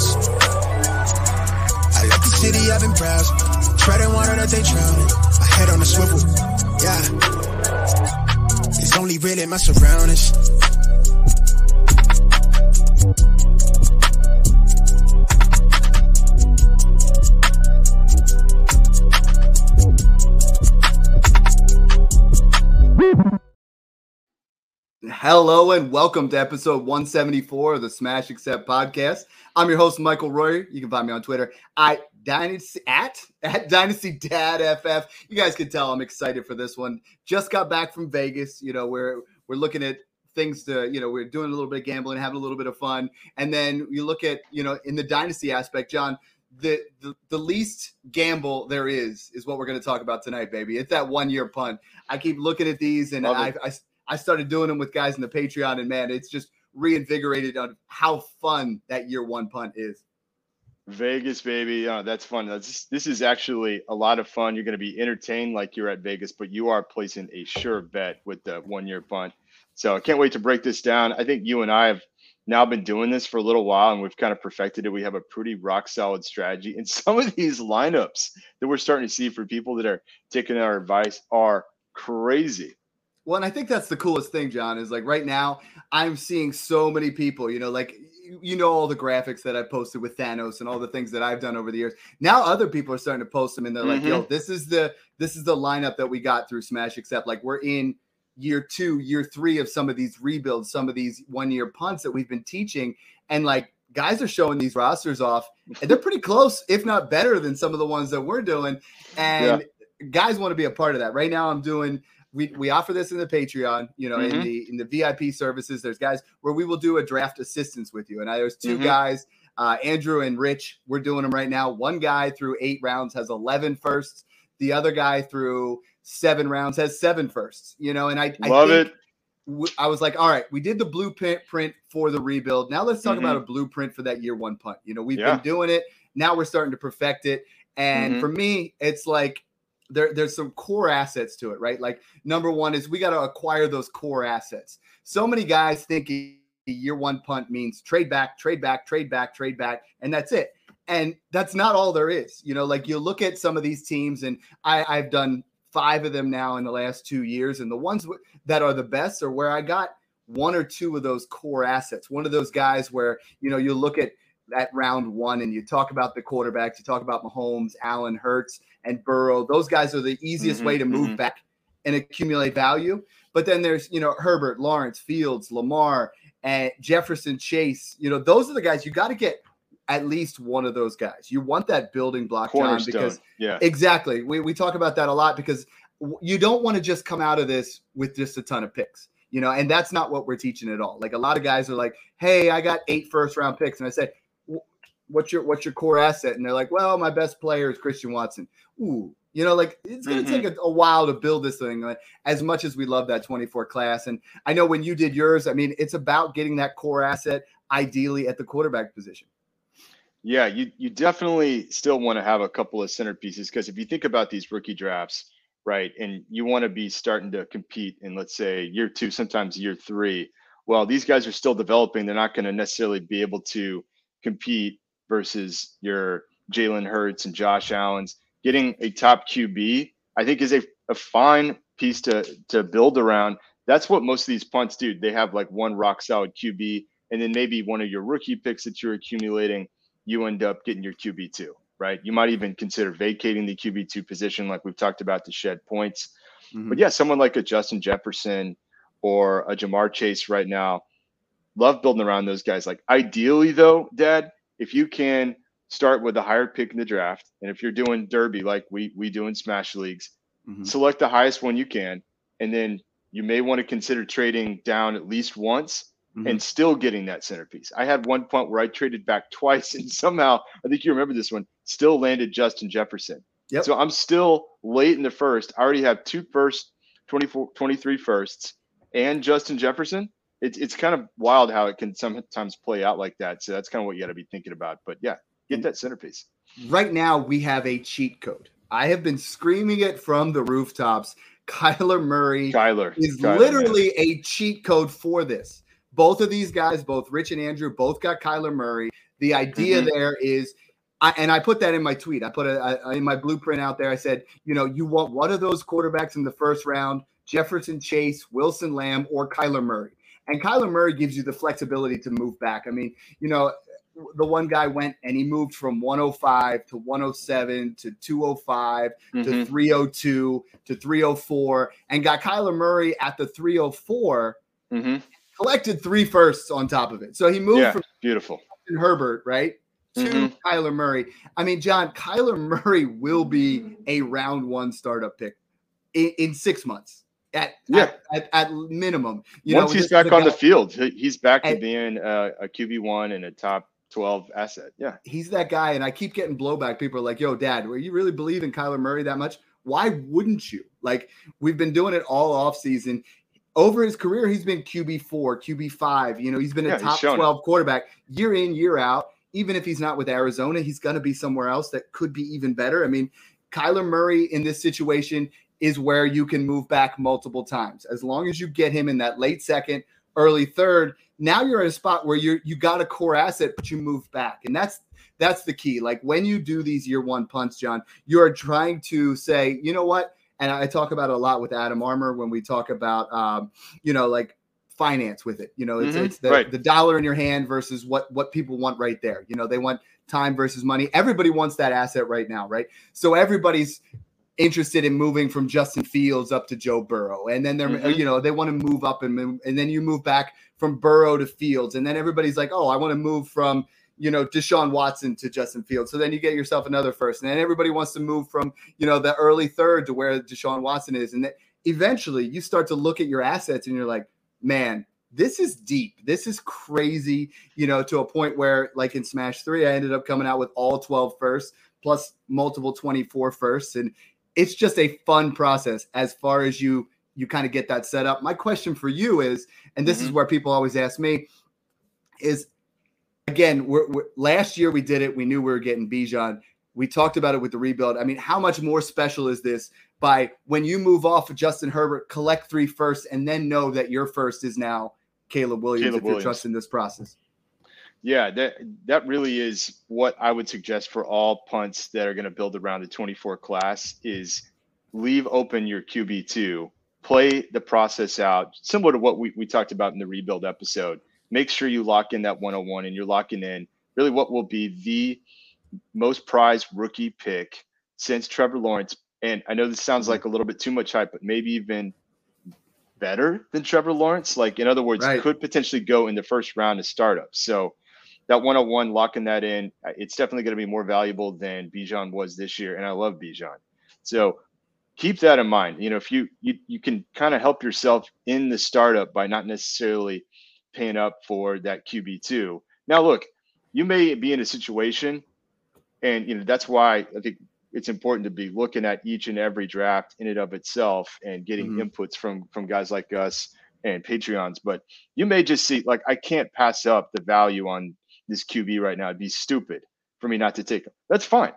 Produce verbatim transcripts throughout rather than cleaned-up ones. I left the city, I've been browsing, treading water that they drowning. My head on a swivel, yeah. It's only really my surroundings. Hello and welcome to episode one seventy-four of the Smash Accept podcast. I'm your host, Michael Royer. You can find me on Twitter at Dynasty at, at DynastyDadFF. You guys can tell I'm excited for this one. Just got back from Vegas. You know, we're we're looking at things to, you know, we're doing a little bit of gambling, having a little bit of fun. And then you look at, you know, in the dynasty aspect, John, the the, the least gamble there is is what we're going to talk about tonight, baby. It's that one-year punt. I keep looking at these and I, I I started doing them with guys in the Patreon, and man, it's just reinvigorated on how fun that year one punt is. Vegas, baby. Oh, that's fun. That's just, this is actually a lot of fun. You're going to be entertained like you're at Vegas, but you are placing a sure bet with the one-year punt. So I can't wait to break this down. I think you and I have now been doing this for a little while, and we've kind of perfected it. We have a pretty rock-solid strategy, and some of these lineups that we're starting to see for people that are taking our advice are crazy. Well, and I think that's the coolest thing, John, is like right now I'm seeing so many people, you know, like, you know, all the graphics that I posted with Thanos and all the things that I've done over the years. Now other people are starting to post them and they're mm-hmm. like, yo, this is the this is the lineup that we got through Smash Accept. Like we're in year two, year three of some of these rebuilds, some of these one year punts that we've been teaching. And like guys are showing these rosters off and they're pretty close, if not better than some of the ones that we're doing. And yeah. guys want to be a part of that. Right now I'm doing We we offer this in the Patreon, you know, mm-hmm. in the in the V I P services. There's guys where we will do a draft assistance with you. And I, there's two mm-hmm. guys, uh, Andrew and Rich. We're doing them right now. One guy through eight rounds has eleven firsts. The other guy through seven rounds has seven firsts. You know, and I, I love think it. W- I was like, all right, we did the blueprint print for the rebuild. Now let's talk mm-hmm. about a blueprint for that year one punt. You know, we've yeah. been doing it. Now we're starting to perfect it. And mm-hmm. for me, it's like, There, there's some core assets to it, right? Like number one is we got to acquire those core assets. So many guys think a year one punt means trade back, trade back, trade back, trade back, and that's it. And that's not all there is. You know, like you look at some of these teams, and I, I've done five of them now in the last two years, and the ones w- that are the best are where I got one or two of those core assets. One of those guys where, you know, you look at at round one and you talk about the quarterbacks, you talk about Mahomes, Allen, Hurts, and Burrow. Those guys are the easiest mm-hmm, way to move mm-hmm. back and accumulate value. But then there's, you know, Herbert, Lawrence, Fields, Lamar, and Jefferson, Chase. You know, those are the guys you got to get at least one of those guys. You want that building block, John, because yeah. exactly. We we talk about that a lot because you don't want to just come out of this with just a ton of picks. You know, and that's not what we're teaching at all. Like a lot of guys are like, "Hey, I got eight first round picks." And I say, What's your what's your core asset? And they're like, well, my best player is Christian Watson. Ooh, you know, like it's going to mm-hmm. take a, a while to build this thing. Like, as much as we love that twenty-four class, and I know when you did yours, I mean, it's about getting that core asset, ideally at the quarterback position. Yeah, you you definitely still want to have a couple of centerpieces because if you think about these rookie drafts, right, and you want to be starting to compete in, let's say, year two, sometimes year three. Well, these guys are still developing; they're not going to necessarily be able to compete versus your Jalen Hurts and Josh Allen's. Getting a top Q B, I think, is a, a fine piece to, to build around. That's what most of these punts do. They have like one rock solid Q B, and then maybe one of your rookie picks that you're accumulating, you end up getting your Q B two, right? You might even consider vacating the Q B two position like we've talked about to shed points. Mm-hmm. But yeah, someone like a Justin Jefferson or a Jamar Chase right now, love building around those guys. Like ideally though, Dad, if you can start with a higher pick in the draft, and if you're doing Derby like we we do in Smash Leagues, mm-hmm. select the highest one you can, and then you may want to consider trading down at least once mm-hmm. and still getting that centerpiece. I had one punt where I traded back twice, and somehow, I think you remember this one, still landed Justin Jefferson. Yep. So I'm still late in the first. I already have two firsts, twenty-four, twenty-three firsts, and Justin Jefferson. It's it's kind of wild how it can sometimes play out like that. So that's kind of what you got to be thinking about. But yeah, get that centerpiece. Right now we have a cheat code. I have been screaming it from the rooftops. Kyler Murray Kyler. is Kyler, literally man. a cheat code for this. Both of these guys, both Rich and Andrew, both got Kyler Murray. The idea mm-hmm. there is, I, and I put that in my tweet. I put a, I, in my blueprint out there. I said, you know, you want one of those quarterbacks in the first round, Jefferson Chase, Wilson Lamb, or Kyler Murray. And Kyler Murray gives you the flexibility to move back. I mean, you know, the one guy went and he moved from one oh five to one oh seven to two oh five mm-hmm. to three oh two to three oh four and got Kyler Murray at the three oh four mm-hmm. collected three firsts on top of it. So he moved yeah, from beautiful Herbert, right, to mm-hmm. Kyler Murray. I mean, John, Kyler Murray will be a round one startup pick in, in six months. At, yeah. at, at at minimum. You Once know, he's back on guy. the field, he's back to and, being a, a Q B one and a top twelve asset. Yeah. He's that guy. And I keep getting blowback. People are like, yo, Dad, were you really believe in Kyler Murray that much? Why wouldn't you? Like, we've been doing it all offseason. Over his career, he's been Q B four, Q B five. You know, he's been a yeah, top twelve it. quarterback year in, year out. Even if he's not with Arizona, he's going to be somewhere else that could be even better. I mean, Kyler Murray in this situation is where you can move back multiple times. As long as you get him in that late second, early third, now you're at a spot where you you got a core asset, but you move back. And that's that's the key. Like, when you do these year one punts, John, you're trying to say, you know what? And I talk about it a lot with Adam Armour when we talk about, um, you know, like finance with it. You know, it's, mm-hmm. it's the, right. the dollar in your hand versus what what people want right there. You know, they want time versus money. Everybody wants that asset right now, right? So everybody's interested in moving from Justin Fields up to Joe Burrow. And then they're, mm-hmm. you know, they want to move up and move, and then you move back from Burrow to Fields. And then everybody's like, oh, I want to move from, you know, Deshaun Watson to Justin Fields. So then you get yourself another first. And then everybody wants to move from, you know, the early third to where Deshaun Watson is. And then eventually you start to look at your assets and you're like, man, this is deep. This is crazy, you know, to a point where, like in Smash three, I ended up coming out with all twelve firsts plus multiple twenty-four firsts. And it's just a fun process as far as you you kind of get that set up. My question for you is, and this mm-hmm. is where people always ask me, is, again, we're, we're, last year we did it. We knew we were getting Bijan. We talked about it with the rebuild. I mean, how much more special is this by when you move off of Justin Herbert, collect three firsts, and then know that your first is now Caleb Williams Caleb if Williams. you're trusting this process? Yeah, that that really is what I would suggest for all punts that are going to build around the twenty-four class is leave open your Q B two, play the process out, similar to what we, we talked about in the rebuild episode. Make sure you lock in that one oh one and you're locking in really what will be the most prized rookie pick since Trevor Lawrence. And I know this sounds like a little bit too much hype, but maybe even better than Trevor Lawrence. Like, in other words, right. could potentially go in the first round of startups. So that one oh one, locking that in, it's definitely going to be more valuable than Bijan was this year, and I love Bijan. So keep that in mind. You know, if you you, you can kind of help yourself in the startup by not necessarily paying up for that Q B two. Now, look, you may be in a situation, and you know that's why I think it's important to be looking at each and every draft in and of itself and getting mm-hmm. inputs from from guys like us and Patreons. But you may just see, like, I can't pass up the value on this Q B right now. It'd be stupid for me not to take him. That's fine.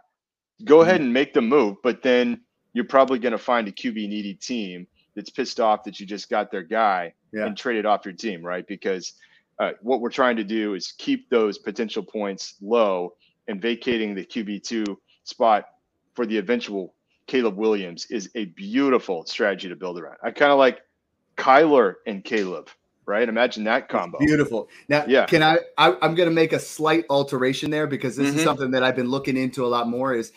Go ahead and make the move, but then you're probably going to find a Q B needy team that's pissed off that you just got their guy yeah. and traded off your team, right? Because uh, what we're trying to do is keep those potential points low, and vacating the Q B two spot for the eventual Caleb Williams is a beautiful strategy to build around. I kind of like Kyler and Caleb. Right. Imagine that combo. It's beautiful. Now, yeah. can I, I I'm going to make a slight alteration there, because this mm-hmm. is something that I've been looking into a lot more, is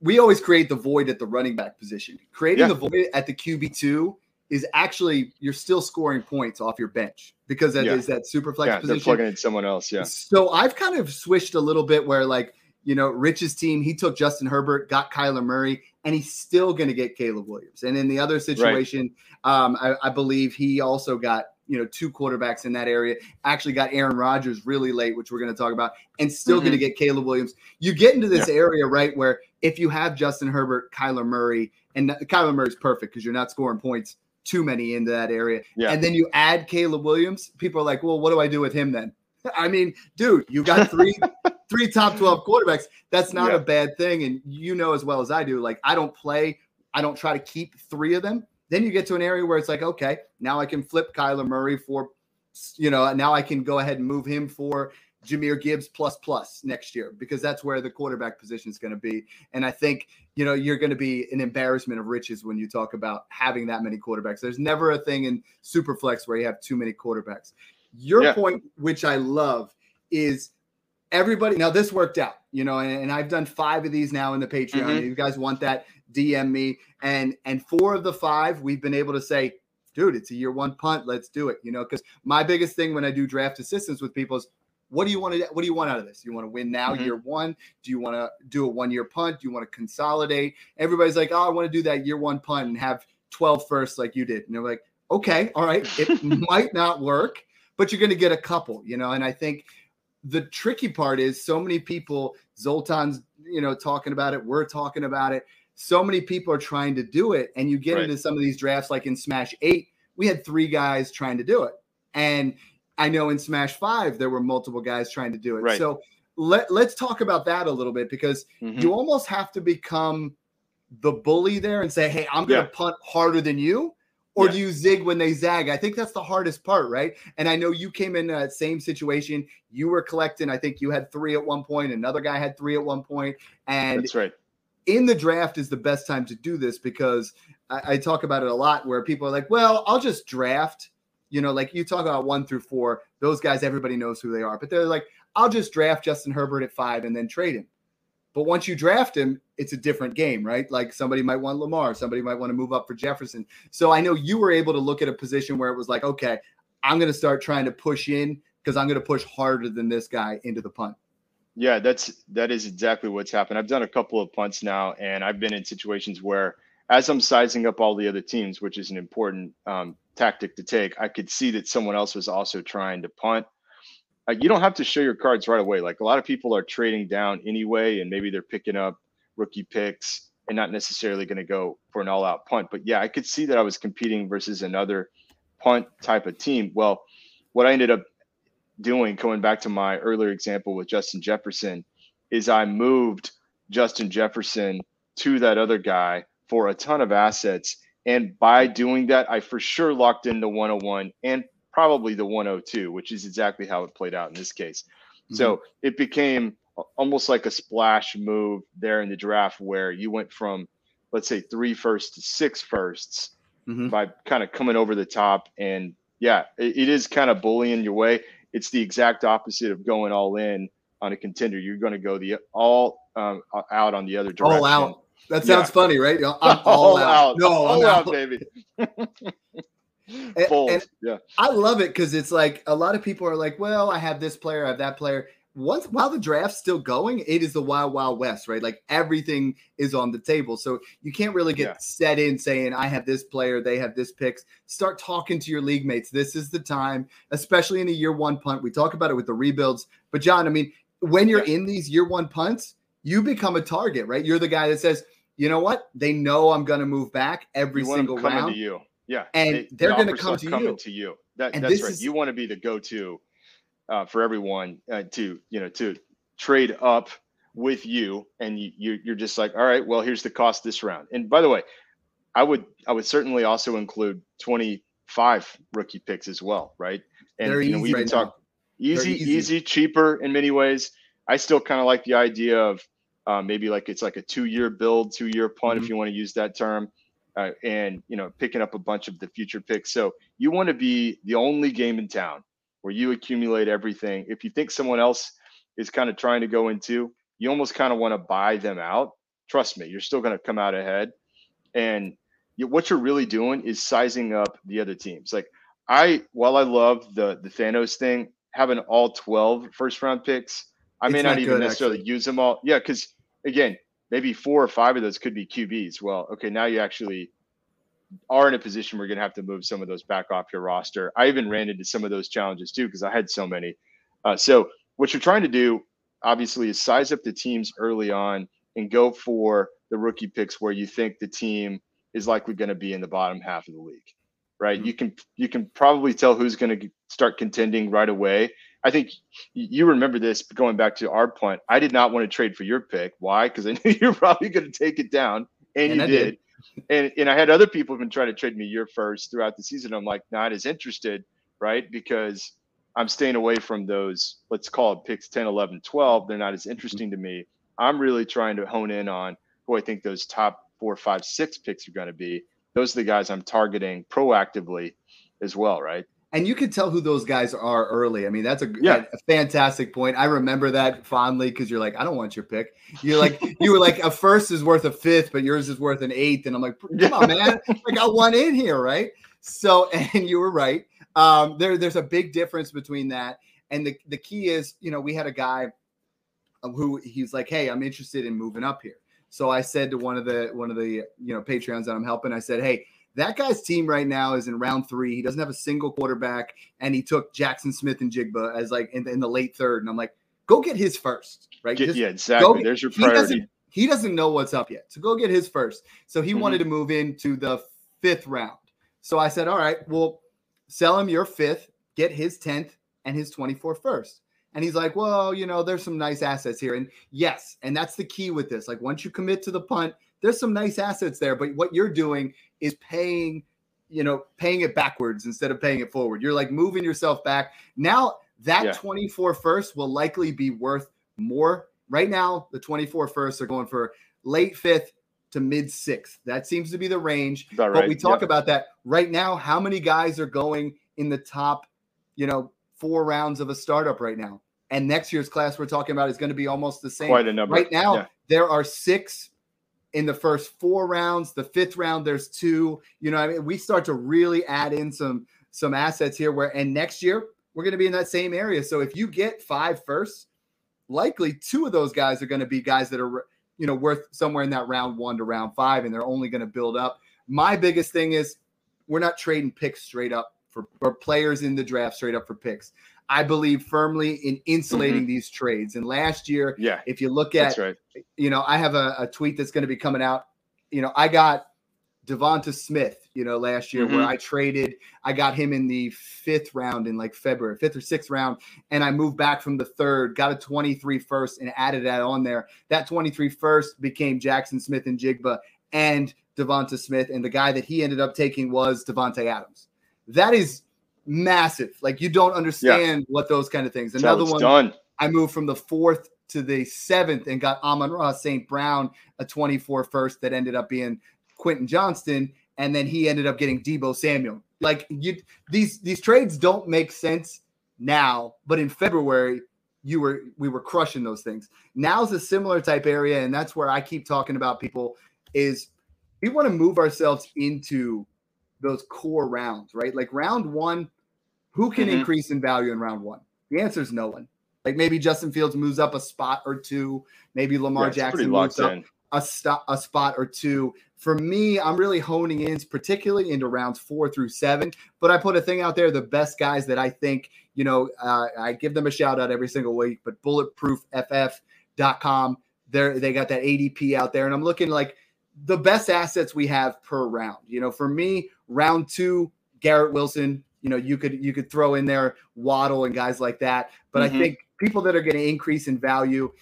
we always create the void at the running back position. Creating yeah. the void at the Q B two is actually, you're still scoring points off your bench, because that yeah. is that super flex yeah, position. They're plugging in someone else. Yeah. So I've kind of switched a little bit where, like, you know, Rich's team, he took Justin Herbert, got Kyler Murray, and he's still going to get Caleb Williams. And in the other situation, right. um, I, I believe he also got, you know, two quarterbacks in that area, actually got Aaron Rodgers really late, which we're going to talk about, and still mm-hmm. going to get Caleb Williams. You get into this yeah. area, right, where if you have Justin Herbert, Kyler Murray, and Kyler Murray's perfect because you're not scoring points too many into that area. Yeah. And then you add Caleb Williams, people are like, well, what do I do with him then? I mean, dude, you got three three top twelve quarterbacks. That's not yeah. a bad thing. And you know as well as I do, like, I don't play, I don't try to keep three of them. Then you get to an area where it's like, okay, now I can flip Kyler Murray for you know, now I can go ahead and move him for Jahmyr Gibbs plus plus next year, because that's where the quarterback position is going to be. And I think, you know, you're going to be an embarrassment of riches when you talk about having that many quarterbacks. There's never a thing in Superflex where you have too many quarterbacks. Your yeah. point, which I love, is everybody. Now this worked out, you know, and, and I've done five of these now in the Patreon. Mm-hmm. If you guys want that, D M me. And, and four of the five, we've been able to say, dude, it's a year one punt. Let's do it. You know, because my biggest thing when I do draft assistance with people is, what do you want to, what do you want out of this? You want to win now, mm-hmm. year one? Do you want to do a one-year punt? Do you want to consolidate? Everybody's like, oh, I want to do that year one punt and have twelve firsts like you did. And they're like, okay, all right. It might not work, but you're going to get a couple, you know? And I think the tricky part is so many people, Zoltan's, you know, talking about it. We're talking about it. So many people are trying to do it. And you get right. into some of these drafts, like in Smash eight, we had three guys trying to do it. And I know in Smash five, there were multiple guys trying to do it. Right. So let, let's talk about that a little bit, because mm-hmm. you almost have to become the bully there and say, hey, I'm going to yeah. punt harder than you. Or yeah. do you zig when they zag? I think that's the hardest part, right? And I know you came in that same situation. You were collecting. I think you had three at one point. Another guy had three at one point. And that's right. in the draft is the best time to do this, because I, I talk about it a lot where people are like, well, I'll just draft. You know, like you talk about one through four, those guys, everybody knows who they are. But they're like, I'll just draft Justin Herbert at five and then trade him. But once you draft him, it's a different game, right? Like somebody might want Lamar. Somebody might want to move up for Jefferson. So I know you were able to look at a position where it was like, okay, I'm going to start trying to push in because I'm going to push harder than this guy into the punt. Yeah, that's that is exactly what's happened. I've done a couple of punts now, and I've been in situations where as I'm sizing up all the other teams, which is an important um tactic to take, I could see that someone else was also trying to punt. Uh, you don't have to show your cards right away. Like a lot of people are trading down anyway, and maybe they're picking up rookie picks and not necessarily going to go for an all-out punt. But yeah, I could see that I was competing versus another punt type of team. Well, what I ended up doing, going back to my earlier example with Justin Jefferson, is I moved Justin Jefferson to that other guy for a ton of assets. And by doing that, I for sure locked in the one oh one and probably the one oh two, which is exactly how it played out in this case. Mm-hmm. So it became almost like a splash move there in the draft where you went from, let's say, three firsts to six firsts mm-hmm. by kind of coming over the top. And yeah, it, it is kind of bullying your way. It's the exact opposite of going all in on a contender. You're going to go the all um, out on the other direction. All out. That sounds yeah. funny, right? I'm all, all out. out. No, all I'm out, out, baby. and, Bold. And yeah. I love it because it's like a lot of people are like, well, I have this player, I have that player. Once while the draft's still going, it is the wild, wild west, right? Like everything is on the table. So you can't really get yeah. set in saying, I have this player, they have this picks. Start talking to your league mates. This is the time, especially in a year one punt. We talk about it with the rebuilds. But John, I mean, when you're yeah. in these year one punts, you become a target, right? You're the guy that says, you know what? They know I'm going to move back every you want single them coming round. To you. Yeah. And they, they're the going to come to you. To you. That, and that's right. Is, you want to be the go-to uh, for everyone uh, to, you know, to trade up with you. And you, you, you're just like, all right, well, here's the cost this round. And by the way, I would, I would certainly also include twenty-five rookie picks as well. Right. And you know, we right talk easy, easy, easy, cheaper in many ways. I still kind of like the idea of, Uh, maybe like it's like a two-year build, two-year punt, mm-hmm. if you want to use that term, uh, and, you know, picking up a bunch of the future picks. So you want to be the only game in town where you accumulate everything. If you think someone else is kind of trying to go into, you almost kind of want to buy them out. Trust me, you're still going to come out ahead. And you, what you're really doing is sizing up the other teams. Like I, while I love the, the Thanos thing, having all twelve first-round picks, I may it's not, not even good, necessarily actually. Use them all. Yeah, because again, maybe four or five of those could be Q Bs. Well, okay, now you actually are in a position where you're going to have to move some of those back off your roster. I even ran into some of those challenges too because I had so many. Uh, so what you're trying to do, obviously, is size up the teams early on and go for the rookie picks where you think the team is likely going to be in the bottom half of the league, right? Mm-hmm. You can you can probably tell who's going to start contending right away. I think you remember this going back to our punt. I did not want to trade for your pick. Why? Because I knew you were probably going to take it down, and, and you did. did. And and I had other people have been trying to trade me your first throughout the season. I'm like, not as interested. right? Because I'm staying away from those, let's call it picks ten, eleven, twelve. They're not as interesting to me. I'm really trying to hone in on who I think those top four, five, six picks are going to be. Those are the guys I'm targeting proactively as well, right? And you can tell who those guys are early. I mean, that's a, yeah. a fantastic point. I remember that fondly because you're like, I don't want your pick. You're like, you were like, a first is worth a fifth, but yours is worth an eighth. And I'm like, come yeah. on, man. I got one in here, right? So, and you were right. Um, there, there's a big difference between that. And the, the key is, you know, we had a guy who he's like, hey, I'm interested in moving up here. So I said to one of the, one of the, you know, Patreons that I'm helping, I said, hey, that guy's team right now is in round three. He doesn't have a single quarterback, and he took Jackson Smith and Jigba as like in, in the late third. And I'm like, go get his first, right? Get, yeah, exactly. Get, There's your priority. He doesn't, he doesn't know what's up yet, so go get his first. So he mm-hmm. wanted to move into the fifth round. So I said, all right, well, sell him your fifth, get his tenth and his twenty-fourth first. And he's like, well, you know, there's some nice assets here. And yes, and that's the key with this. Like, once you commit to the punt, there's some nice assets there. But what you're doing is paying, you know, paying it backwards instead of paying it forward. You're like moving yourself back. Now that yeah. twenty-four first will likely be worth more. Right now, the twenty-four firsts are going for late fifth to mid sixth. That seems to be the range. But right? we talk yeah. about that right now. How many guys are going in the top, you know, four rounds of a startup right now? And next year's class we're talking about is going to be almost the same. Quite a number. Right now, yeah. there are six in the first four rounds. The fifth round, there's two. You know what I mean? We start to really add in some some assets here. Where and next year, we're going to be in that same area. So if you get five firsts, likely two of those guys are going to be guys that are, you know, worth somewhere in that round one to round five, and they're only going to build up. My biggest thing is we're not trading picks straight up for, for players in the draft straight up for picks. I believe firmly in insulating mm-hmm. these trades. And last year, yeah, if you look at, right. you know, I have a, a tweet that's going to be coming out. You know, I got Devonta Smith, you know, last year mm-hmm. where I traded, I got him in the fifth round in like February, fifth or sixth round. And I moved back from the third, got a twenty-three first and added that on there. That twenty-three first became Jackson Smith and Jigba and Devonta Smith. And the guy that he ended up taking was Devontae Adams. That is massive. Like, you don't understand yeah. what those kind of things. Another one done. I moved from the fourth to the seventh and got Amon-Ra Saint Brown, a twenty-four first that ended up being Quentin Johnston. And then he ended up getting Debo Samuel. Like, you, these, these trades don't make sense now, but in February you were, we were crushing those things. Now's a similar type area. And that's where I keep talking about people is we want to move ourselves into those core rounds, right? Like round one, who can mm-hmm. increase in value in round one? The answer is no one. Like, maybe Justin Fields moves up a spot or two. Maybe Lamar yeah, Jackson moves up a, st- a spot or two. For me, I'm really honing in particularly into rounds four through seven. But I put a thing out there, the best guys that I think, you know, uh, I give them a shout out every single week, but bulletproof f f dot com, they're, they got that A D P out there. And I'm looking like the best assets we have per round. You know, for me, round two, Garrett Wilson. You know, you could you could throw in there Waddle and guys like that. But mm-hmm. I think people that are going to increase in value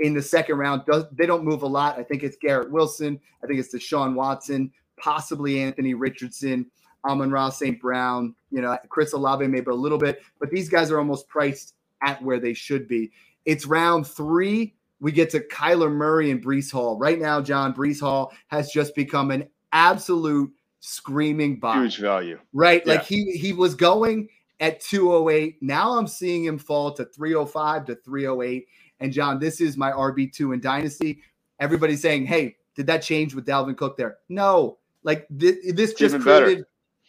in the second round, does, they don't move a lot. I think it's Garrett Wilson. I think it's Deshaun Watson, possibly Anthony Richardson, Amon-Ra Saint Brown. You know, Chris Olave maybe a little bit. But these guys are almost priced at where they should be. It's round three. We get to Kyler Murray and Breece Hall. Right now, John, Breece Hall has just become an absolute screaming buy. Huge value. Right? Yeah. Like he he was going at two oh eight. Now I'm seeing him fall to three oh five to three oh eight. And John, this is my R B two in Dynasty. Everybody's saying, hey, did that change with Dalvin Cook there? No. Like th- this it's just created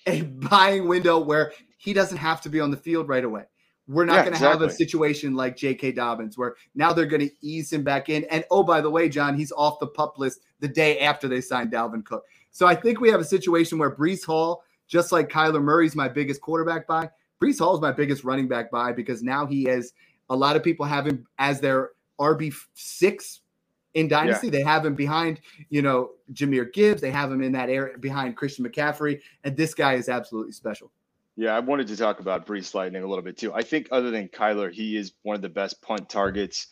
better. a buying window where he doesn't have to be on the field right away. We're not yeah, going to exactly. have a situation like J K. Dobbins where now they're going to ease him back in. And, oh, by the way, John, he's off the PUP list the day after they signed Dalvin Cook. So I think we have a situation where Breece Hall, just like Kyler Murray's my biggest quarterback buy, Breece Hall is my biggest running back buy because now he is – a lot of people have him as their R B six in Dynasty. Yeah. They have him behind, you know, Jahmyr Gibbs. They have him in that area behind Christian McCaffrey. And this guy is absolutely special. Yeah, I wanted to talk about Breece Lightning a little bit too. I think other than Kyler, he is one of the best punt targets.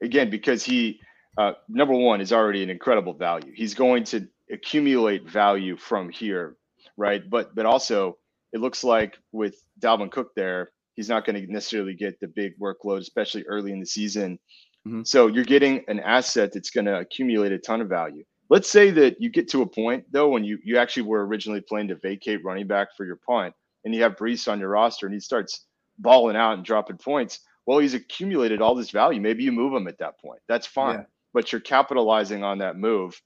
Again, because he, uh, number one, is already an incredible value. He's going to accumulate value from here, right? But but also it looks like with Dalvin Cook there, he's not going to necessarily get the big workload, especially early in the season. Mm-hmm. So you're getting an asset that's going to accumulate a ton of value. Let's say that you get to a point, though, when you, you actually were originally planning to vacate running back for your punt, and you have Brees on your roster, and he starts balling out and dropping points. Well, he's accumulated all this value. Maybe you move him at that point. That's fine. Yeah. But you're capitalizing on that move.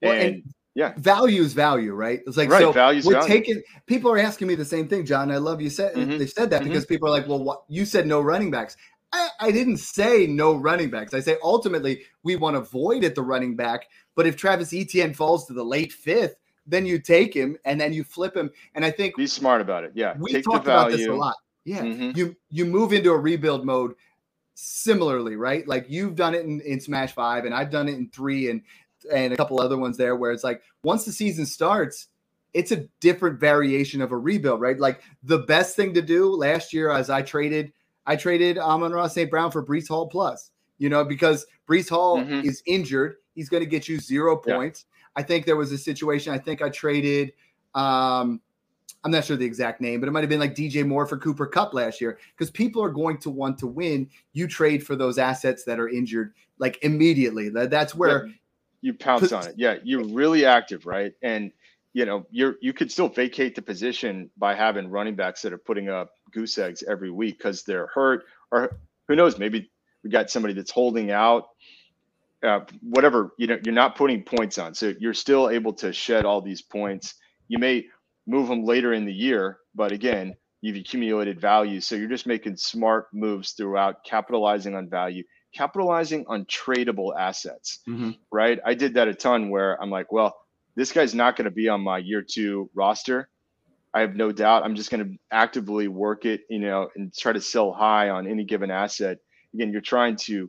Well, and, and yeah, value is value, right? It's like, right, so value's we're value. Taking, people are asking me the same thing, John. I love you said mm-hmm. they've said that mm-hmm. because people are like, well, what, you said no running backs. I, I didn't say no running backs. I say ultimately we want to avoid at the running back. But if Travis Etienne falls to the late fifth, then you take him and then you flip him. And I think be smart about it. Yeah, we take talked the value. About this a lot. Yeah, mm-hmm. you you move into a rebuild mode similarly, right? Like you've done it in, in Smash five, and I've done it in three, and and a couple other ones there where it's like once the season starts, it's a different variation of a rebuild, right? Like the best thing to do last year as I traded, I traded Amon-Ra Saint Brown for Breece Hall plus, you know, because Breece Hall mm-hmm. is injured. He's going to get you zero points. Yeah. I think there was a situation, I think I traded um, – I'm not sure the exact name, but it might've been like D J Moore for Cooper Kupp last year. Cause people are going to want to win. You trade for those assets that are injured, like immediately. That's where yeah, you pounce on it. Yeah. You're really active. Right. And you know, you're, you could still vacate the position by having running backs that are putting up goose eggs every week cause they're hurt or who knows, maybe we got somebody that's holding out, uh, whatever, you know, you're not putting points on. So you're still able to shed all these points. You may move them later in the year, but again, you've accumulated value. So you're just making smart moves throughout, capitalizing on value, capitalizing on tradable assets, mm-hmm. right? I did that a ton where I'm like, well, this guy's not going to be on my year two roster. I have no doubt. I'm just going to actively work it, you know, and try to sell high on any given asset. Again, you're trying to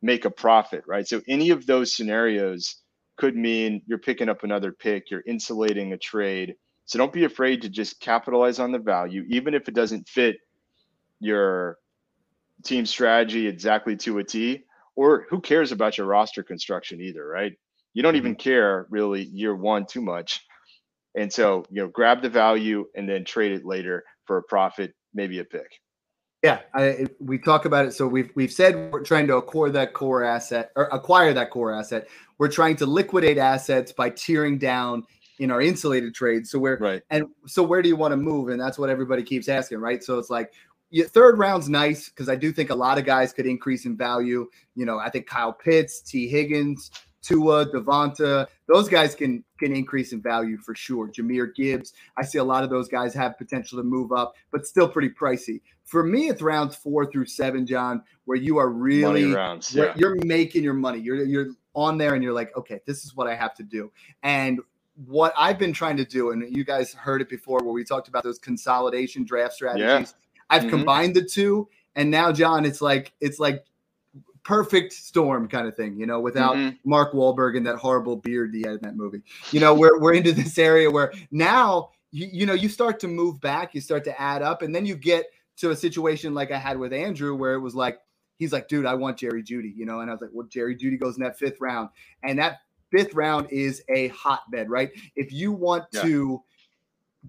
make a profit, right? So any of those scenarios could mean you're picking up another pick, you're insulating a trade. So don't be afraid to just capitalize on the value, even if it doesn't fit your team strategy exactly to a T, or who cares about your roster construction either, right? You don't even care really year one too much. And so, you know, grab the value and then trade it later for a profit, maybe a pick. Yeah, I, we talk about it. So we've we've said we're trying to acquire that core asset or acquire that core asset. We're trying to liquidate assets by tearing down in our insulated trades. So where, right. and so where do you want to move? And that's what everybody keeps asking, right? So it's like your third round's nice. Cause I do think a lot of guys could increase in value. You know, I think Kyle Pitts, T Higgins, Tua, Devonta, those guys can, can increase in value for sure. Jahmyr Gibbs. I see a lot of those guys have potential to move up, but still pretty pricey. For me, it's rounds four through seven, John, where you are really, money rounds, yeah. you're making your money. You're, you're on there and you're like, okay, this is what I have to do. And what I've been trying to do, and you guys heard it before where we talked about those consolidation draft strategies. Yeah. I've mm-hmm. combined the two. And now, John, it's like it's like perfect storm kind of thing, you know, without mm-hmm. Mark Wahlberg and that horrible beard he had in that movie. You know, we're we're into this area where now, you, you know, you start to move back, you start to add up, and then you get to a situation like I had with Andrew where it was like, he's like, dude, I want Jerry Jeudy, you know, and I was like, well, Jerry Jeudy goes in that fifth round. And that fifth round is a hotbed, right? If you want yeah. to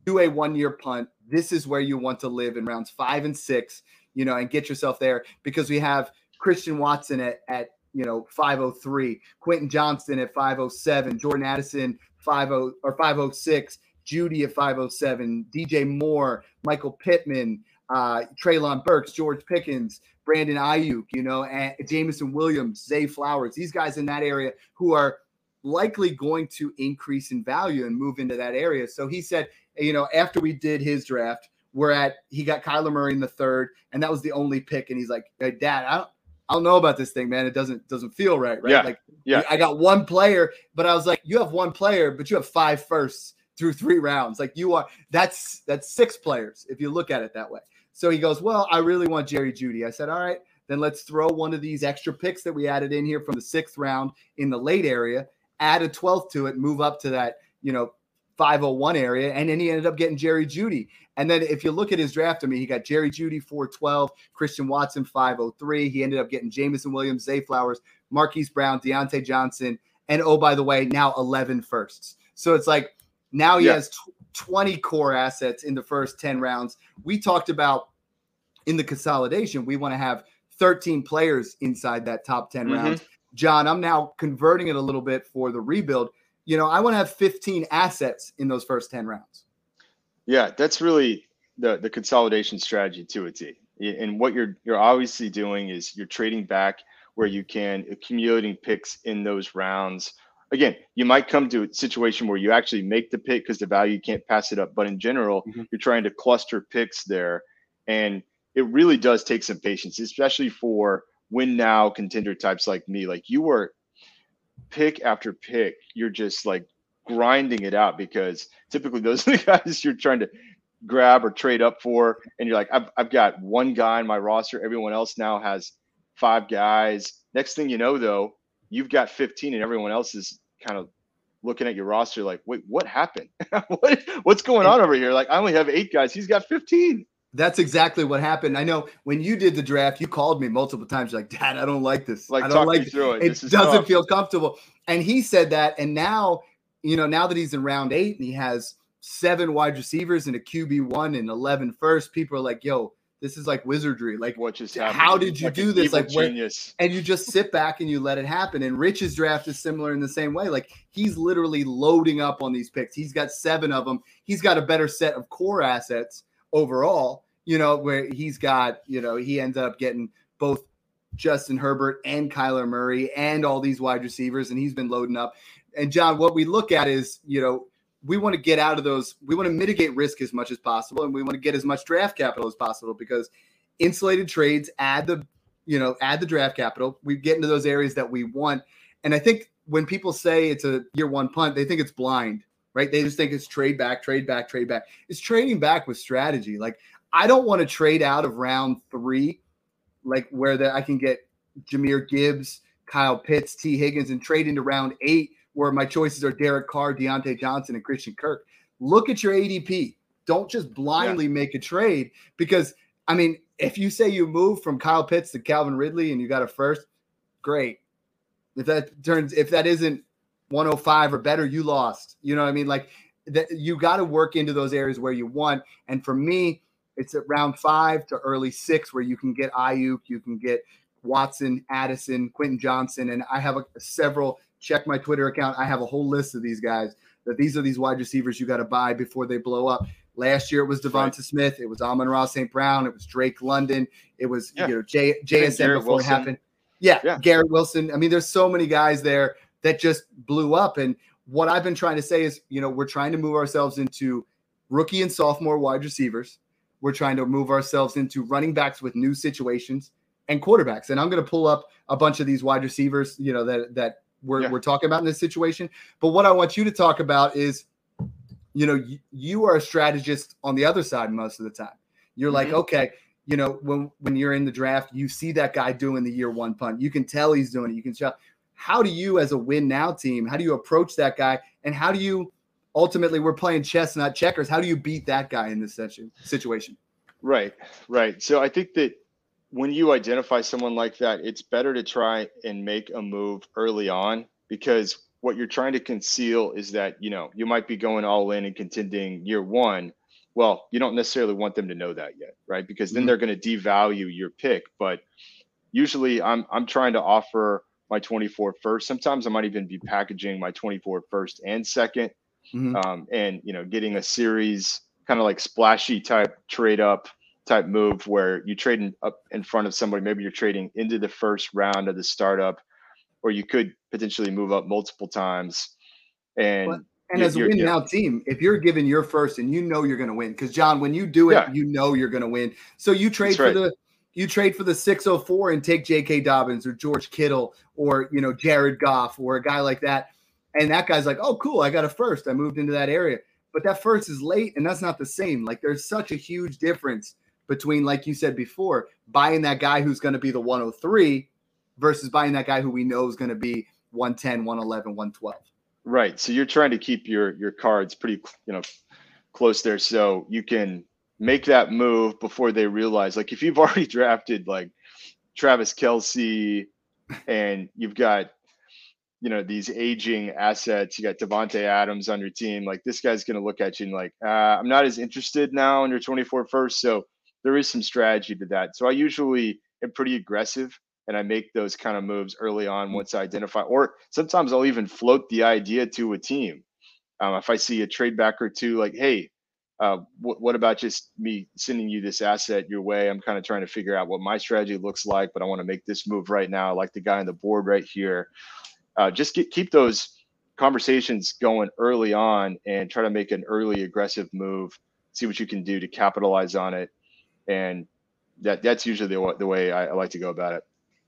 do a one-year punt, this is where you want to live in rounds five and six, you know, and get yourself there because we have Christian Watson at, at you know, five oh three, Quentin Johnston at five oh seven, Jordan Addison five oh or five oh six, Jeudy at five oh seven, D J Moore, Michael Pittman, uh, Treylon Burks, George Pickens, Brandon Ayuk, you know, and Jameson Williams, Zay Flowers, these guys in that area who are likely going to increase in value and move into that area. So he said, you know, after we did his draft, we're at, he got Kyler Murray in the third and that was the only pick. And he's like, hey, Dad, I don't, I don't know about this thing, man. It doesn't, doesn't feel right. Right. Yeah. Like yeah. I got one player, but I was like, you have one player, but you have five firsts through three rounds. Like you are, that's, that's six players. If you look at it that way. So he goes, well, I really want Jerry Jeudy. I said, all right, then let's throw one of these extra picks that we added in here from the sixth round in the late area, add a twelfth to it, move up to that, you know, five oh one area. And then he ended up getting Jerry Jeudy. And then if you look at his draft, I mean, he got Jerry Jeudy, four twelve, Christian Watson, five oh three. He ended up getting Jameson Williams, Zay Flowers, Marquise Brown, Deontay Johnson. And oh, by the way, now eleven firsts. So it's like now he yeah. has twenty core assets in the first ten rounds. We talked about in the consolidation, we want to have thirteen players inside that top ten mm-hmm. rounds. John, I'm now converting it a little bit for the rebuild. You know, I want to have fifteen assets in those first ten rounds. Yeah, that's really the, the consolidation strategy to a T. And what you're you're obviously doing is you're trading back where you can, accumulating picks in those rounds. Again, you might come to a situation where you actually make the pick because the value can't pass it up. But in general, mm-hmm. you're trying to cluster picks there. And it really does take some patience, especially for win now contender types like me. Like you were pick after pick, you're just like grinding it out because typically those are the guys you're trying to grab or trade up for. And you're like, I've, I've got one guy in my roster. Everyone else now has five guys. Next thing you know, though, you've got fifteen and everyone else is kind of looking at your roster like, wait, what happened? what, what's going on over here? Like, I only have eight guys. He's got fifteen. That's exactly what happened. I know when you did the draft, you called me multiple times. You're like, Dad, I don't like this. Like, I don't like through it. It this doesn't tough. feel comfortable. And he said that. And now, you know, now that he's in round eight and he has seven wide receivers and a Q B one and eleven first, people are like, yo, this is like wizardry. Like, what just happened? How did you like do this? Like, genius. Where, and you just sit back and you let it happen. And Rich's draft is similar in the same way. Like, he's literally loading up on these picks. He's got seven of them. He's got a better set of core assets overall, you know, where he's got, you know, he ended up getting both Justin Herbert and Kyler Murray and all these wide receivers, and he's been loading up. And John, what we look at is, you know, we want to get out of those, we want to mitigate risk as much as possible, and we want to get as much draft capital as possible because insulated trades add the, you know, add the draft capital. We get into those areas that we want. And I think when people say it's a year one punt, they think it's blind. Right? They just think it's trade back, trade back, trade back. It's trading back with strategy. Like, I don't want to trade out of round three, like where the, I can get Jahmyr Gibbs, Kyle Pitts, T. Higgins, and trade into round eight where my choices are Derek Carr, Deontay Johnson, and Christian Kirk. Look at your A D P. Don't just blindly yeah. make a trade because, I mean, if you say you move from Kyle Pitts to Calvin Ridley and you got a first, great. If that turns, if that isn't one oh five or better, you lost. You know what I mean? Like, that, you got to work into those areas where you want. And for me, it's at round five to early six where you can get Ayuk, you can get Watson, Addison, Quentin Johnson. And I have a, several, check my Twitter account, I have a whole list of these guys that these are these wide receivers you got to buy before they blow up. Last year it was Devonta right. Smith, it was Amon-Ra Saint Brown, it was Drake London, it was yeah. you know J, J S N before Wilson. It happened. Yeah, yeah, Garrett Wilson. I mean, there's so many guys there that just blew up. And what I've been trying to say is, you know, we're trying to move ourselves into rookie and sophomore wide receivers. We're trying to move ourselves into running backs with new situations and quarterbacks. And I'm going to pull up a bunch of these wide receivers, you know, that, that we're, yeah. we're talking about in this situation. But what I want you to talk about is, you know, y- you are a strategist on the other side most of the time. You're mm-hmm. like, okay, you know, when, when you're in the draft, you see that guy doing the year one punt. You can tell he's doing it. You can tell. How do you, as a win now team, how do you approach that guy? And how do you ultimately, we're playing chess, not checkers. How do you beat that guy in this situation? Right, right. So I think that when you identify someone like that, it's better to try and make a move early on because what you're trying to conceal is that, you know, you might be going all in and contending year one. Well, you don't necessarily want them to know that yet, right? Because then mm-hmm. they're going to devalue your pick. But usually I'm I'm trying to offer my twenty-four first. Sometimes I might even be packaging my twenty-four first and second mm-hmm. um, and, you know, getting a series kind of like splashy type trade up type move where you trade in, up in front of somebody. Maybe you're trading into the first round of the startup, or you could potentially move up multiple times. And, well, and as a win now team, if you're given your first and you know you're going to win, because John, when you do it, yeah. you know you're going to win. So you trade right. for the, You trade for the six oh four and take J K Dobbins or George Kittle or, you know, Jared Goff or a guy like that. And that guy's like, oh, cool, I got a first. I moved into that area. But that first is late, and that's not the same. Like, there's such a huge difference between, like you said before, buying that guy who's going to be the one oh three versus buying that guy who we know is going to be one ten, one eleven, one twelve. Right. So you're trying to keep your your cards pretty, you know, close there so you can – make that move before they realize, like, if you've already drafted like Travis Kelce and you've got you know, these aging assets. You got Devontae Adams on your team. Like, this guy's going to look at you and like, uh, I'm not as interested now in your twenty-four first. So there is some strategy to that. So I usually am pretty aggressive and I make those kind of moves early on once I identify, or sometimes I'll even float the idea to a team. Um, if I see a trade back or two, like, hey, uh, wh what about just me sending you this asset your way? I'm kind of trying to figure out what my strategy looks like, but I want to make this move right now. I like the guy on the board right here. Uh, just get, keep those conversations going early on and try to make an early aggressive move, see what you can do to capitalize on it. And that that's usually the, the way I, I like to go about it.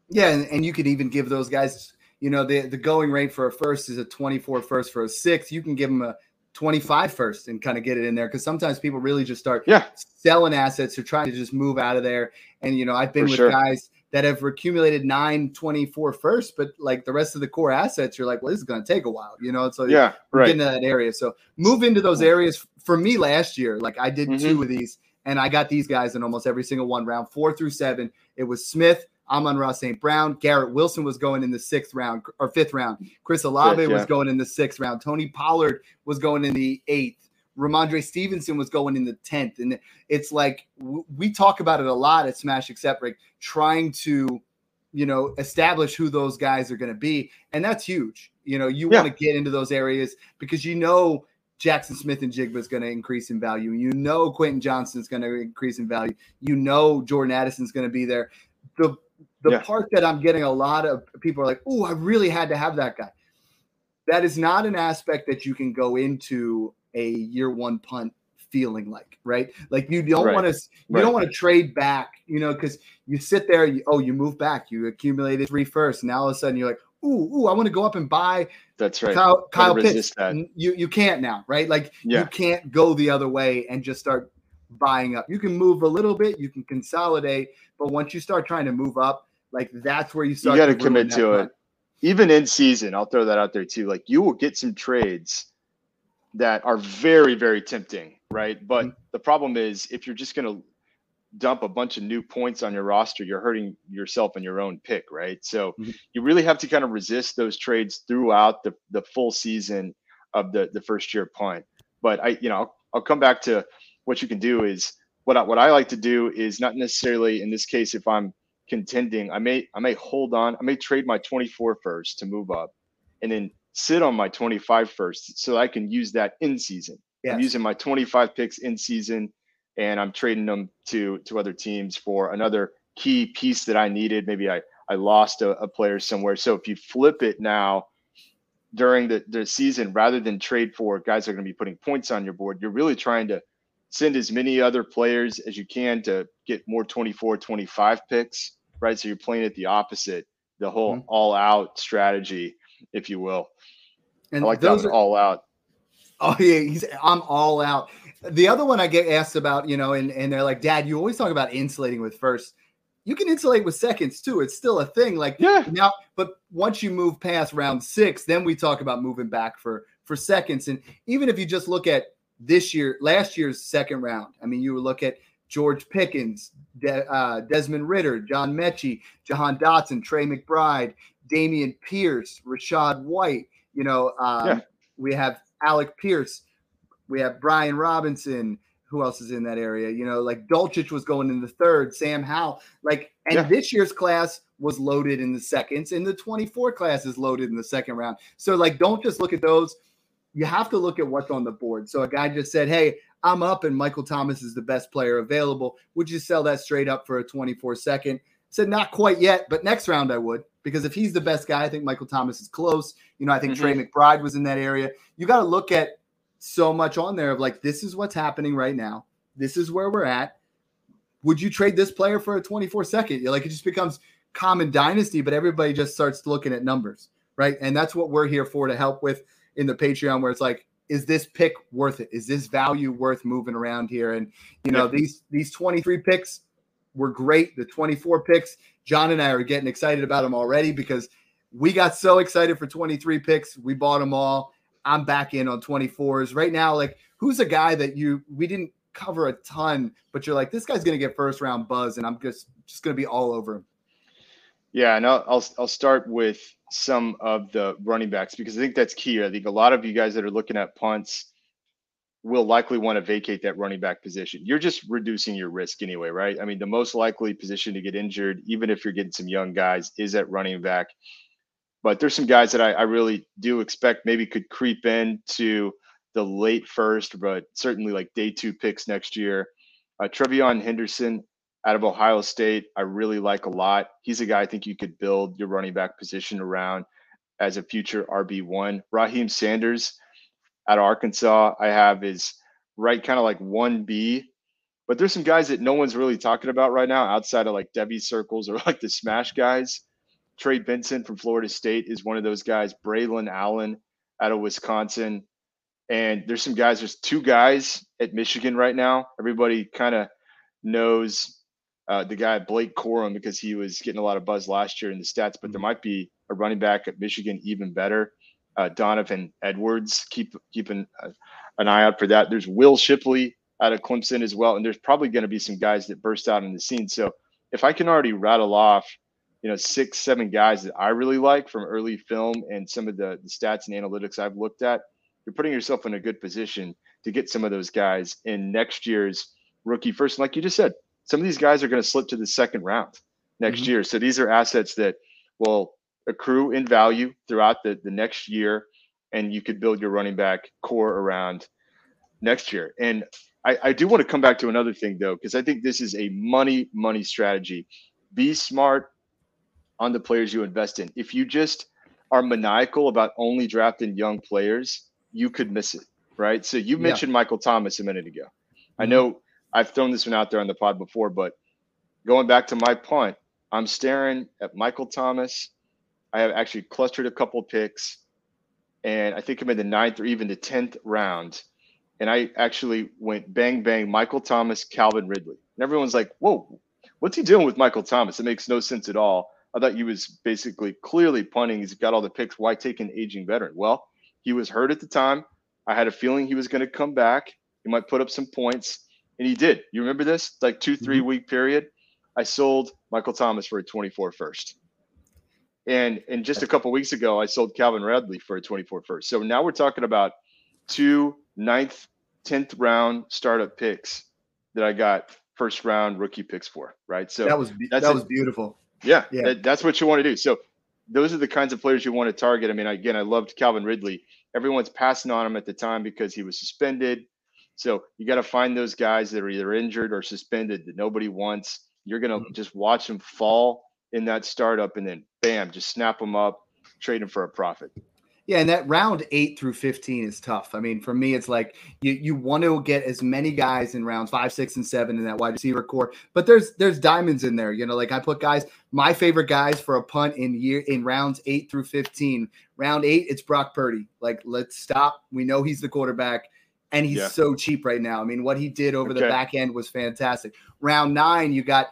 Yeah, and, and you could even give those guys, you know, the, the going rate for a first is a twenty-four first for a sixth. You can give them a twenty-five first and kind of get it in there, because sometimes people really just start yeah. selling assets or trying to just move out of there. And, you know, I've been for with sure. guys that have accumulated nine, twenty-four first, but like the rest of the core assets, you're like, well, this is going to take a while, you know? So yeah, right. Get into that area. So move into those areas. For me last year, like I did mm-hmm. two of these, and I got these guys in almost every single one, round four through seven. It was Smith, Amon-Ra Saint Brown, Garrett Wilson was going in the sixth round or fifth round. Chris Olave yeah, yeah. was going in the sixth round. Tony Pollard was going in the eighth. Ramondre Stevenson was going in the tenth. And it's like, we talk about it a lot at Smash Accept, like trying to, you know, establish who those guys are going to be. And that's huge. You know, you yeah. want to get into those areas because, you know, Jackson Smith and Jigba is going to increase in value. You know, Quentin Johnson is going to increase in value. You know, Jordan Addison is going to be there. The The yeah. part that I'm getting a lot of people are like, oh, I really had to have that guy. That is not an aspect that you can go into a year one punt feeling like, right? Like you don't right. want to, you right. don't want to trade back, you know, because you sit there, you, oh, you move back, you accumulated three first, and now all of a sudden you're like, ooh, ooh, I want to go up and buy. That's right. Kyle, Kyle Pitts. That. You you can't now, right? Like yeah. you can't go the other way and just start buying up. You can move a little bit, you can consolidate, but once you start trying to move up, like that's where you start. You got to commit to it. Even in season, I'll throw that out there too. Like you will get some trades that are very, very tempting, right? But mm-hmm. the problem is if you're just going to dump a bunch of new points on your roster, you're hurting yourself in your own pick, right? So mm-hmm. you really have to kind of resist those trades throughout the, the full season of the, the first year punt. But I, you know, I'll, I'll come back to what you can do is what I, what I like to do is not necessarily in this case, if I'm contending, I may I may hold on. I may trade my twenty-four first to move up and then sit on my twenty-five first so I can use that in season. Yes. I'm using my twenty-five picks in season and I'm trading them to to other teams for another key piece that I needed. Maybe I, I lost a, a player somewhere. So if you flip it now during the, the season, rather than trade for guys that are going to be putting points on your board, you're really trying to send as many other players as you can to get more twenty-four, twenty-five picks, right? So you're playing it the opposite, the whole mm-hmm. all-out strategy, if you will. And I like those that one, are, all out. Oh, yeah, he's, I'm all out. The other one I get asked about, you know, and, and they're like, Dad, you always talk about insulating with first. You can insulate with seconds too. It's still a thing. Like yeah. now, but once you move past round six, then we talk about moving back for, for seconds. And even if you just look at this year, last year's second round. I mean, you would look at George Pickens, De uh, Desmond Ritter, John Mechie, Jahan Dotson, Trey McBride, Damian Pierce, Rashad White. You know, um, yeah. we have Alec Pierce. We have Brian Robinson. Who else is in that area? You know, like Dolchich was going in the third, Sam Howell. Like, and yeah. this year's class was loaded in the seconds, and the twenty-four class is loaded in the second round. So, like, don't just look at those. You have to look at what's on the board. So a guy just said, hey, I'm up and Michael Thomas is the best player available. Would you sell that straight up for a twenty-four second? I said, not quite yet, but next round I would, because if he's the best guy, I think Michael Thomas is close. You know, I think mm-hmm. Trey McBride was in that area. You got to look at so much on there of like, this is what's happening right now. This is where we're at. Would you trade this player for a twenty-four second? Like, it just becomes common dynasty, but everybody just starts looking at numbers, right? And that's what we're here for, to help with in the Patreon, where it's like, is this pick worth it? Is this value worth moving around here? And, you know, yeah. these these twenty-three picks were great. The twenty-four picks, John and I are getting excited about them already because we got so excited for twenty-three picks. We bought them all. I'm back in on twenty-fours. Right now, like, who's a guy that you we didn't cover a ton, but you're like, this guy's going to get first-round buzz, and I'm just, just going to be all over him? Yeah, and I'll, I'll, I'll start with some of the running backs, because I think that's key. I think a lot of you guys that are looking at punts will likely want to vacate that running back position. You're just reducing your risk anyway, right? I mean, the most likely position to get injured, even if you're getting some young guys, is at running back. But there's some guys that I, I really do expect maybe could creep into the late first, but certainly like day two picks next year. Uh, Trevion Henderson out of Ohio State, I really like a lot. He's a guy I think you could build your running back position around as a future R B one. Raheem Sanders out of Arkansas, I have is right kind of like one B. But there's some guys that no one's really talking about right now outside of like Debbie circles or like the Smash guys. Trey Benson from Florida State is one of those guys. Braylon Allen out of Wisconsin. And there's some guys, there's two guys at Michigan right now. Everybody kind of knows uh, the guy, Blake Corum, because he was getting a lot of buzz last year in the stats. But there might be a running back at Michigan even better. Uh, Donovan Edwards, keep keep an, uh, an eye out for that. There's Will Shipley out of Clemson as well. And there's probably going to be some guys that burst out in the scene. So if I can already rattle off, you know, six, seven guys that I really like from early film and some of the, the stats and analytics I've looked at, you're putting yourself in a good position to get some of those guys in next year's rookie first. And like you just said, some of these guys are going to slip to the second round next mm-hmm. year. So these are assets that will accrue in value throughout the, the next year, and you could build your running back core around next year. And I, I do want to come back to another thing, though, because I think this is a money, money strategy. Be smart on the players you invest in. If you just are maniacal about only drafting young players, you could miss it, right? So you mentioned yeah. Michael Thomas a minute ago. I know I've thrown this one out there on the pod before, but going back to my punt, I'm staring at Michael Thomas. I have actually clustered a couple picks, and I think I'm in the ninth or even the tenth round. And I actually went bang, bang, Michael Thomas, Calvin Ridley. And everyone's like, whoa, what's he doing with Michael Thomas? It makes no sense at all. I thought he was basically clearly punting. He's got all the picks. Why take an aging veteran? Well, he was hurt at the time. I had a feeling he was going to come back. He might put up some points, and he did. You remember this? Like two, three-week period. I sold Michael Thomas for a twenty-four first. And, and just a couple weeks ago, I sold Calvin Ridley for a twenty-four first. So now we're talking about two ninth, tenth round startup picks that I got first round rookie picks for, right? So that was, that's that was beautiful. Yeah, yeah. That, that's what you want to do. So those are the kinds of players you want to target. I mean, again, I loved Calvin Ridley. Everyone's passing on him at the time because he was suspended. So you got to find those guys that are either injured or suspended that nobody wants. You're going to mm-hmm. just watch them fall in that startup and then bam, just snap them up, trade them for a profit. Yeah, and that round eight through fifteen is tough. I mean, for me, it's like you, you want to get as many guys in rounds five, six, and seven in that wide receiver core. But there's there's diamonds in there, you know. Like I put guys, my favorite guys for a punt in year in rounds eight through fifteen. Round eight, it's Brock Purdy. Like, let's stop. We know he's the quarterback, and he's yeah. so cheap right now. I mean, what he did over okay. the back end was fantastic. Round nine, you got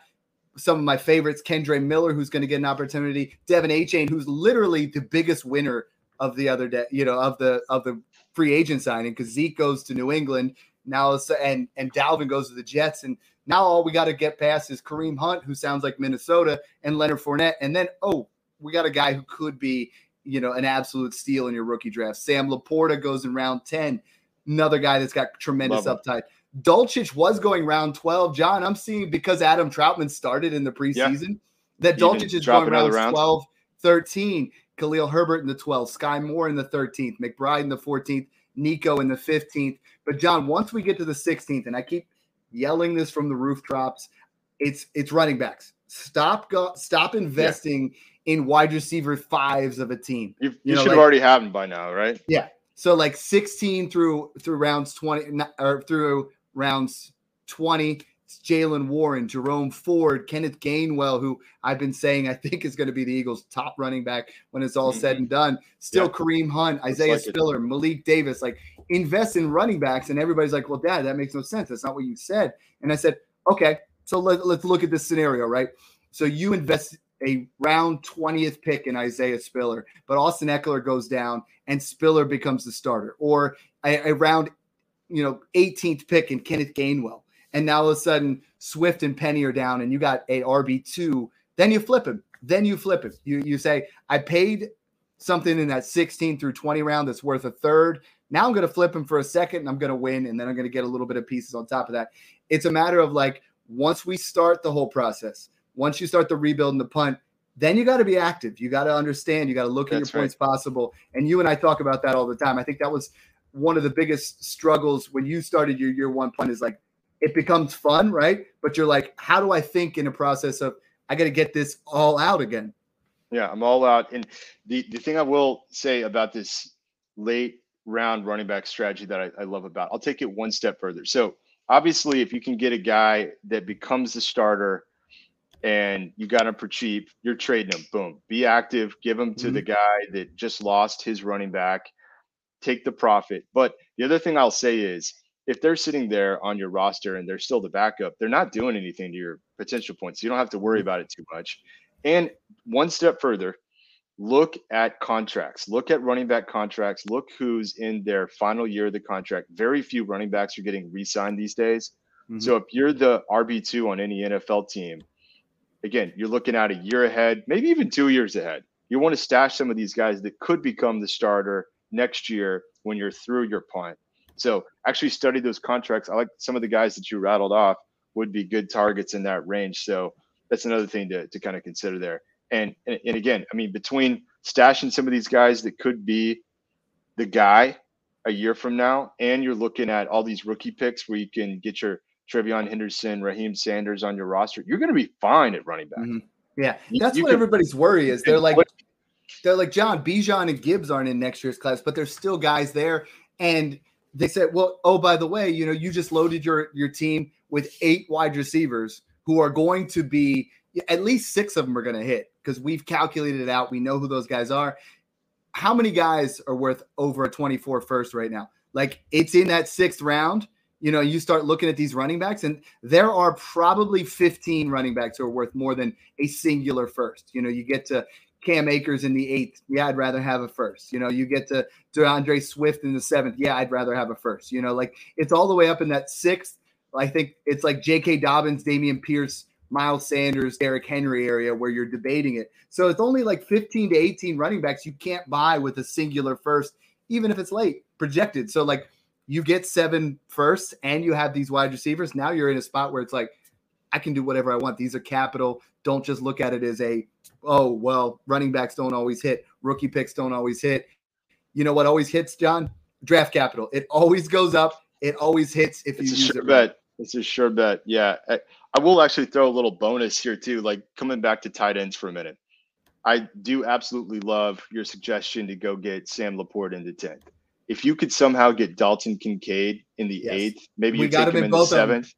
some of my favorites: Kendre Miller, who's going to get an opportunity; Devin Achane, who's literally the biggest winner of the other day, you know, of the of the free agent signing, because Zeke goes to New England now, and and Dalvin goes to the Jets, and now all we got to get past is Kareem Hunt, who sounds like Minnesota, and Leonard Fournette, and then oh, we got a guy who could be, you know, an absolute steal in your rookie draft. Sam Laporta goes in round ten, another guy that's got tremendous upside. Dulcich was going round twelve, John. I'm seeing, because Adam Trautman started in the preseason yeah. that Dulcich is going round twelve, thirteen. Khalil Herbert in the twelfth, Sky Moore in the thirteenth, McBride in the fourteenth, Nico in the fifteenth. But John, once we get to the sixteenth, and I keep yelling this from the rooftops, it's it's running backs. Stop go, stop investing yeah. in wide receiver fives of a team. You, you, you know, should like, have already have them by now, right? Yeah. So like sixteen through through rounds twenty, or through rounds twenty. Jalen Warren, Jerome Ford, Kenneth Gainwell, who I've been saying I think is going to be the Eagles' top running back when it's all mm-hmm. said and done. Still yeah. Kareem Hunt, Isaiah like Spiller, it. Malik Davis. Like, invest in running backs. And everybody's like, well, Dad, that makes no sense. That's not what you said. And I said, okay, so let, let's look at this scenario, right? So you invest a round twentieth pick in Isaiah Spiller, but Austin Eckler goes down and Spiller becomes the starter. Or a, a round, you know, eighteenth pick in Kenneth Gainwell. And now all of a sudden, Swift and Penny are down, and you got a R B two. Then you flip him. Then you flip him. You you say, I paid something in that sixteen through twenty round that's worth a third. Now I'm going to flip him for a second and I'm going to win. And then I'm going to get a little bit of pieces on top of that. It's a matter of like, once we start the whole process, once you start the rebuild and the punt, then you got to be active. You got to understand. You got to look at That's your right. points possible. And you and I talk about that all the time. I think that was one of the biggest struggles when you started your year one punt is like, it becomes fun, right? But you're like, how do I think in a process of, I got to get this all out again? Yeah, I'm all out. And the, the thing I will say about this late round running back strategy that I, I love about, I'll take it one step further. So obviously, if you can get a guy that becomes the starter and you got him for cheap, you're trading him. Boom. Be active. Give him to mm-hmm. the guy that just lost his running back. Take the profit. But the other thing I'll say is if they're sitting there on your roster and they're still the backup, they're not doing anything to your potential points. You don't have to worry about it too much. And one step further, look at contracts. Look at running back contracts. Look who's in their final year of the contract. Very few running backs are getting re-signed these days. Mm-hmm. So if you're the R B two on any N F L team, again, you're looking out a year ahead, maybe even two years ahead. You want to stash some of these guys that could become the starter next year when you're through your punt. So actually study those contracts. I like some of the guys that you rattled off would be good targets in that range. So that's another thing to, to kind of consider there. And, and and again, I mean, between stashing some of these guys that could be the guy a year from now, and you're looking at all these rookie picks where you can get your Trevion Henderson, Raheem Sanders on your roster, you're going to be fine at running back. Mm-hmm. Yeah, that's you, you what can, everybody's worry is. They're like, they're like, John, Bijan and Gibbs aren't in next year's class, but there's still guys there. And they said, well, oh, by the way, you know, you just loaded your your team with eight wide receivers who are going to be, at least six of them are going to hit because we've calculated it out. We know who those guys are. How many guys are worth over a twenty-four first right now? Like, it's in that sixth round. You know, you start looking at these running backs, and there are probably fifteen running backs who are worth more than a singular first. You know, you get to Cam Akers in the eighth. Yeah, I'd rather have a first. You know, you get to DeAndre Swift in the seventh. Yeah, I'd rather have a first. You know, like, it's all the way up in that sixth. I think it's like J K. Dobbins, Damian Pierce, Miles Sanders, Derrick Henry area where you're debating it. So it's only like fifteen to eighteen running backs you can't buy with a singular first, even if it's late projected. So like, you get seven firsts and you have these wide receivers. Now you're in a spot where it's like, I can do whatever I want. These are capital. Don't just look at it as a, oh, well, running backs don't always hit. Rookie picks don't always hit. You know what always hits, John? Draft capital. It always goes up. It always hits if you use it right. It's a sure bet. Yeah. I, I will actually throw a little bonus here too, like coming back to tight ends for a minute. I do absolutely love your suggestion to go get Sam Laporte in the tenth. If you could somehow get Dalton Kincaid in the yes. eighth, maybe we you got take him, him in the seventh.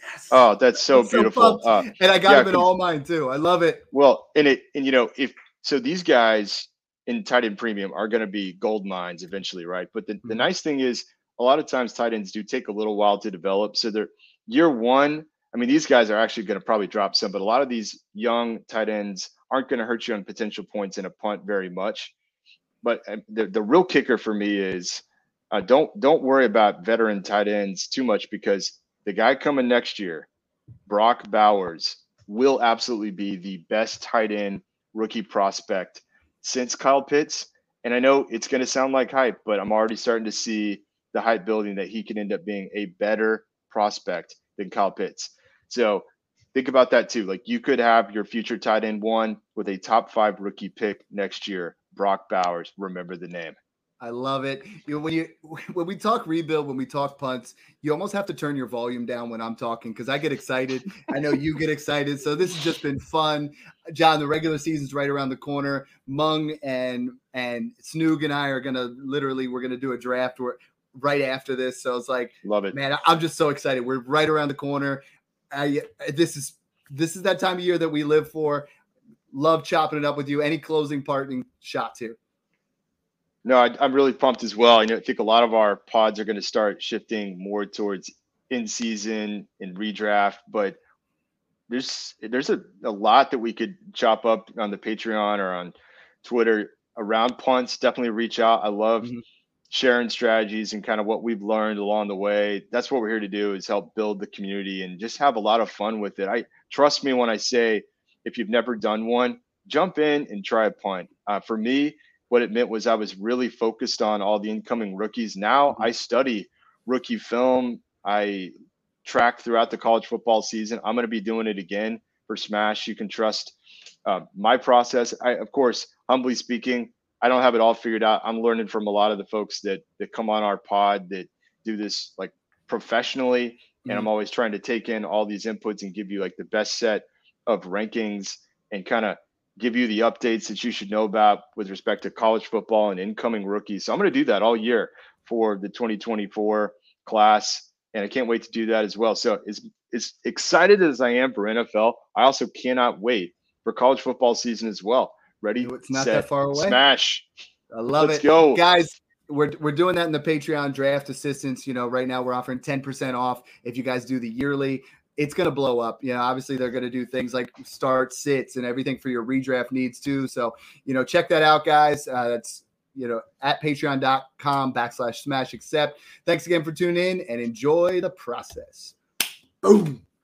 Yes. Oh, that's so that's beautiful. So uh, and I got yeah, him in all mine too. I love it. Well, and it, and you know, if, so these guys in tight end premium are going to be gold mines eventually. Right. But the, mm-hmm. the nice thing is a lot of times tight ends do take a little while to develop. So they're, year one, I mean, these guys are actually going to probably drop some, but a lot of these young tight ends aren't going to hurt you on potential points in a punt very much. But the, the real kicker for me is uh, don't don't worry about veteran tight ends too much because the guy coming next year, Brock Bowers, will absolutely be the best tight end rookie prospect since Kyle Pitts. And I know it's going to sound like hype, but I'm already starting to see the hype building that he could end up being a better prospect than Kyle Pitts. So think about that too. Like you could have your future tight end one with a top five rookie pick next year, Brock Bowers. Remember the name. I love it. You know, when you, when we talk rebuild, when we talk punts, you almost have to turn your volume down when I'm talking, cause I get excited. I know you get excited. So this has just been fun. John, the regular season's right around the corner. Mung and, and Snoog and I are going to literally, we're going to do a draft where right after this. So it's like, love it, man. I'm just so excited. We're right around the corner. I, this is, this is that time of year that we live for. Love chopping it up with you. Any closing parting shots here? No, I, I'm really pumped as well. I know, I think a lot of our pods are going to start shifting more towards in season and redraft, but there's, there's a, a lot that we could chop up on the Patreon or on Twitter around punts. Definitely reach out. I love mm-hmm. sharing strategies and kind of what we've learned along the way. That's what we're here to do, is help build the community and just have a lot of fun with it. I trust me when I say, if you've never done one, jump in and try a punt. Uh, for me, what it meant was I was really focused on all the incoming rookies. Now I study rookie film. I track throughout the college football season. I'm going to be doing it again for Smash. You can trust uh, my process. I, of course, humbly speaking, I don't have it all figured out. I'm learning from a lot of the folks that that come on our pod that do this like professionally. Mm-hmm. And I'm always trying to take in all these inputs and give you like the best set of rankings and kind of give you the updates that you should know about with respect to college football and incoming rookies. So I'm going to do that all year for the twenty twenty-four class. And I can't wait to do that as well. So as, as excited as I am for N F L, I also cannot wait for college football season as well. Ready? It's not set, that far away. Smash. I love Let's it. Go. Guys, we're, we're doing that in the Patreon draft assistance. You know, right now we're offering ten percent off if you guys do the yearly. It's going to blow up. You know, obviously they're going to do things like start sits and everything for your redraft needs too. So, you know, check that out, guys. Uh, that's, you know, at patreon.com backslash smash accept. Thanks again for tuning in and enjoy the process. Boom.